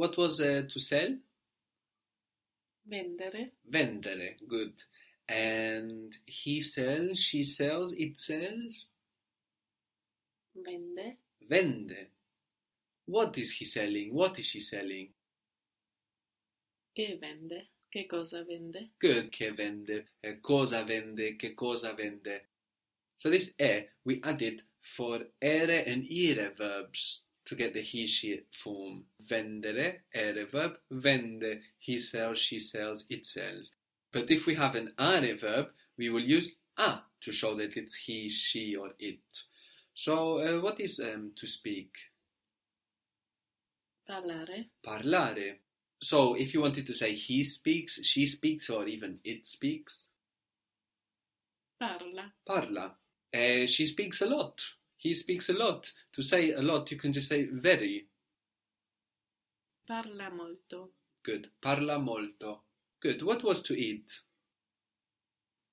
What was to sell? Vendere. Vendere, good. And he sells, she sells, it sells? Vende. Vende. What is he selling? What is she selling? Che vende? Che cosa vende? Good, che vende, cosa vende, che cosa vende. So this e, we add it for ere and ire verbs to get the he, she form. Vendere, ere verb, vende, he sells, she sells, it sells. But if we have an are verb, we will use a to show that it's he, she, or it. So what is to speak? Parlare. Parlare. So if you wanted to say he speaks, she speaks, or even it speaks? Parla. Parla. She speaks a lot. He speaks a lot. To say a lot, you can just say very. Parla molto. Good. Parla molto. Good. What was to eat?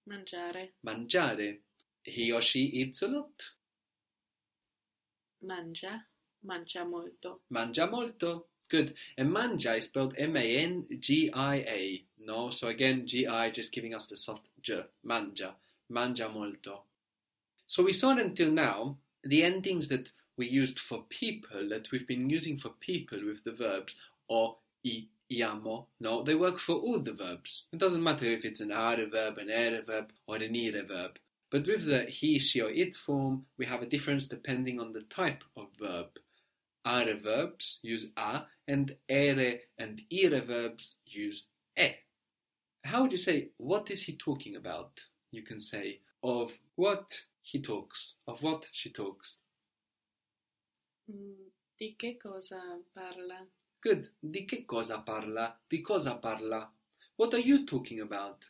Mangiare. Mangiare. He or she eats a lot. Mangia. Mangia molto. Mangia molto. Good. And manja is spelled M-A-N-G-I-A. No, so again, G-I just giving us the soft J. Mangia. Mangia molto. So we saw until now the endings that we used for people, that we've been using for people with the verbs o, I, iamo. No, they work for all the verbs. It doesn't matter if it's an are verb, an ere verb, or an ire verb. But with the he, she, or it form, we have a difference depending on the type of verb. Are verbs use a, and ere and ire verbs use e. How would you say, what is he talking about? You can say, of what he talks, of what she talks. Di che cosa parla? Good. Di che cosa parla? Di cosa parla? What are you talking about?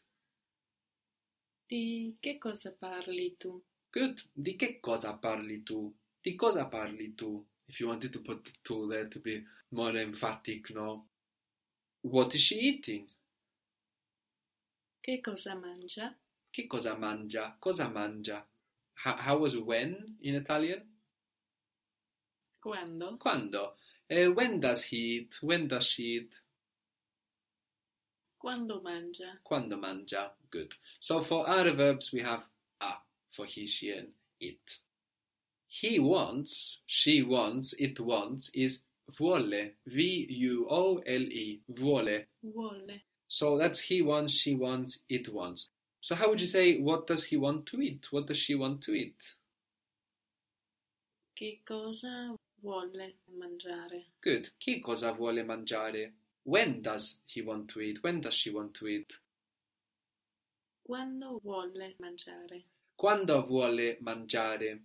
Di che cosa parli tu? Good. Di che cosa parli tu? Di cosa parli tu? If you wanted to put the tu there to be more emphatic, no? What is she eating? Che cosa mangia? Che cosa mangia? Cosa mangia? How was when in Italian? Quando. Quando. When does he eat? When does she eat? Quando mangia. Quando mangia. Good. So for our verbs we have a for he, she and it. He wants, she wants, it wants is vuole. V-U-O-L-E. Vuole. Vuole. So that's he wants, she wants, it wants. So how would you say, what does he want to eat? What does she want to eat? Che cosa vuole mangiare? Good. Che cosa vuole mangiare? When does he want to eat? When does she want to eat? Quando vuole mangiare. Quando vuole mangiare.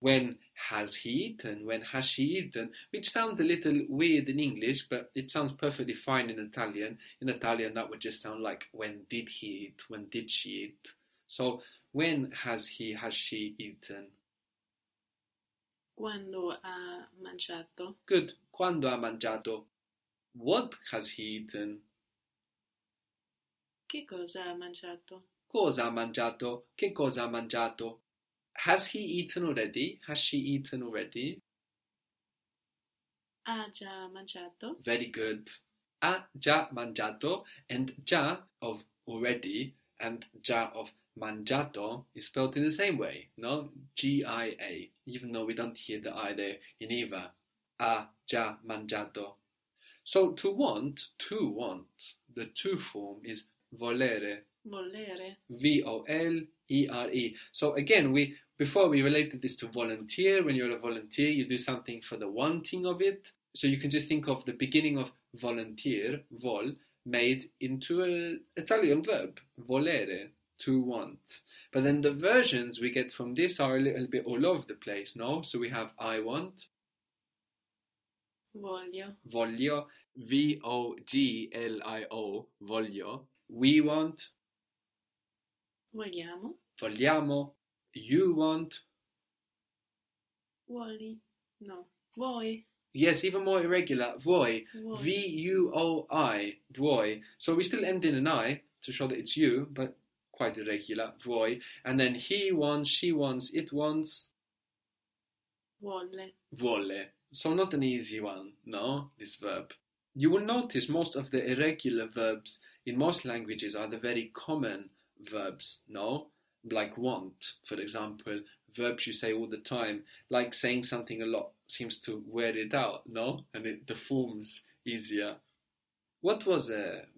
When has he eaten? When has she eaten? Which sounds a little weird in English, but it sounds perfectly fine in Italian. In Italian, that would just sound like, when did he eat? When did she eat? So, when has he, has she eaten? Quando ha mangiato. Good. Quando ha mangiato. What has he eaten? Che cosa ha mangiato? Cosa ha mangiato? Che cosa ha mangiato? Has he eaten already? Has she eaten already? Ha già mangiato. Very good. Ha già mangiato, and già of already and già of mangiato is spelled in the same way, no? G-I-A, even though we don't hear the I there in either. Ha già mangiato. So to want, the to form is volere. Volere. V-O-L-E-R-E. So again, before we related this to volunteer. When you're a volunteer, you do something for the wanting of it. So you can just think of the beginning of volunteer, vol, made into an Italian verb, volere, to want. But then the versions we get from this are a little bit all over the place, no? So we have I want. Voglio. Voglio. V-O-G-L-I-O. Voglio. We want. Vogliamo. Vogliamo. You want. Vuoi. No. Vuoi. Yes, even more irregular. Vuoi. Vuoi. V-U-O-I. Vuoi. So we still end in an I to show that it's you, but quite irregular. Vuoi. And then he wants, she wants, it wants. Vuole. Vuole. So not an easy one, no, this verb. You will notice most of the irregular verbs in most languages are the very common verbs, no? Like want, for example, verbs you say all the time, like saying something a lot seems to wear it out, no? And the form's easier. What was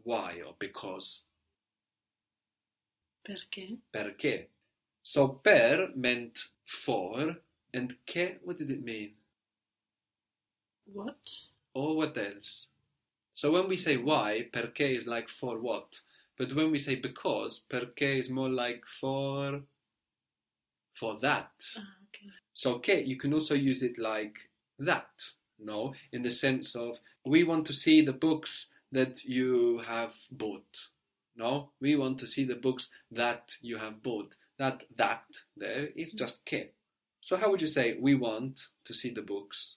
why or because? Perché. Perché. So per meant for, and che, what did it mean? What? Or what else? So when we say why, perché is like for what? But when we say because, perché is more like for that. Ah, okay. So che, you can also use it like that, no? In the sense of, we want to see the books that you have bought, no? We want to see the books that you have bought. That there is just che. So how would you say, we want to see the books?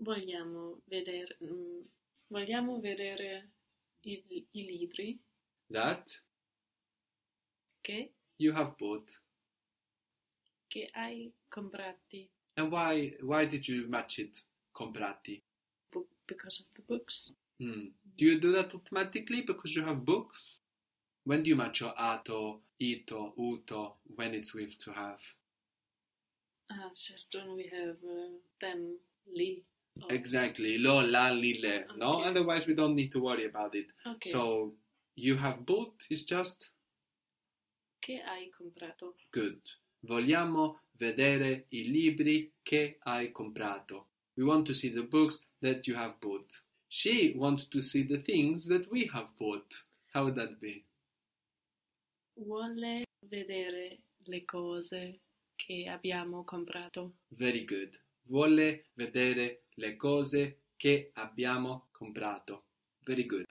Vogliamo vedere i libri that che you have bought. Che hai comprati. And why did you match it, comprati? Because of the books. Mm. Do you do that automatically because you have books? When do you match your ato, ito, uto, when it's with to have? Just when we have them, li. Okay. Exactly, lo, la, li, le, okay. No? Otherwise we don't need to worry about it. Okay. So, you have bought is just? Che hai comprato. Good. Vogliamo vedere I libri che hai comprato. We want to see the books that you have bought. She wants to see the things that we have bought. How would that be? Vuole vedere le cose che abbiamo comprato. Very good. Vuole vedere le cose che abbiamo comprato. Very good.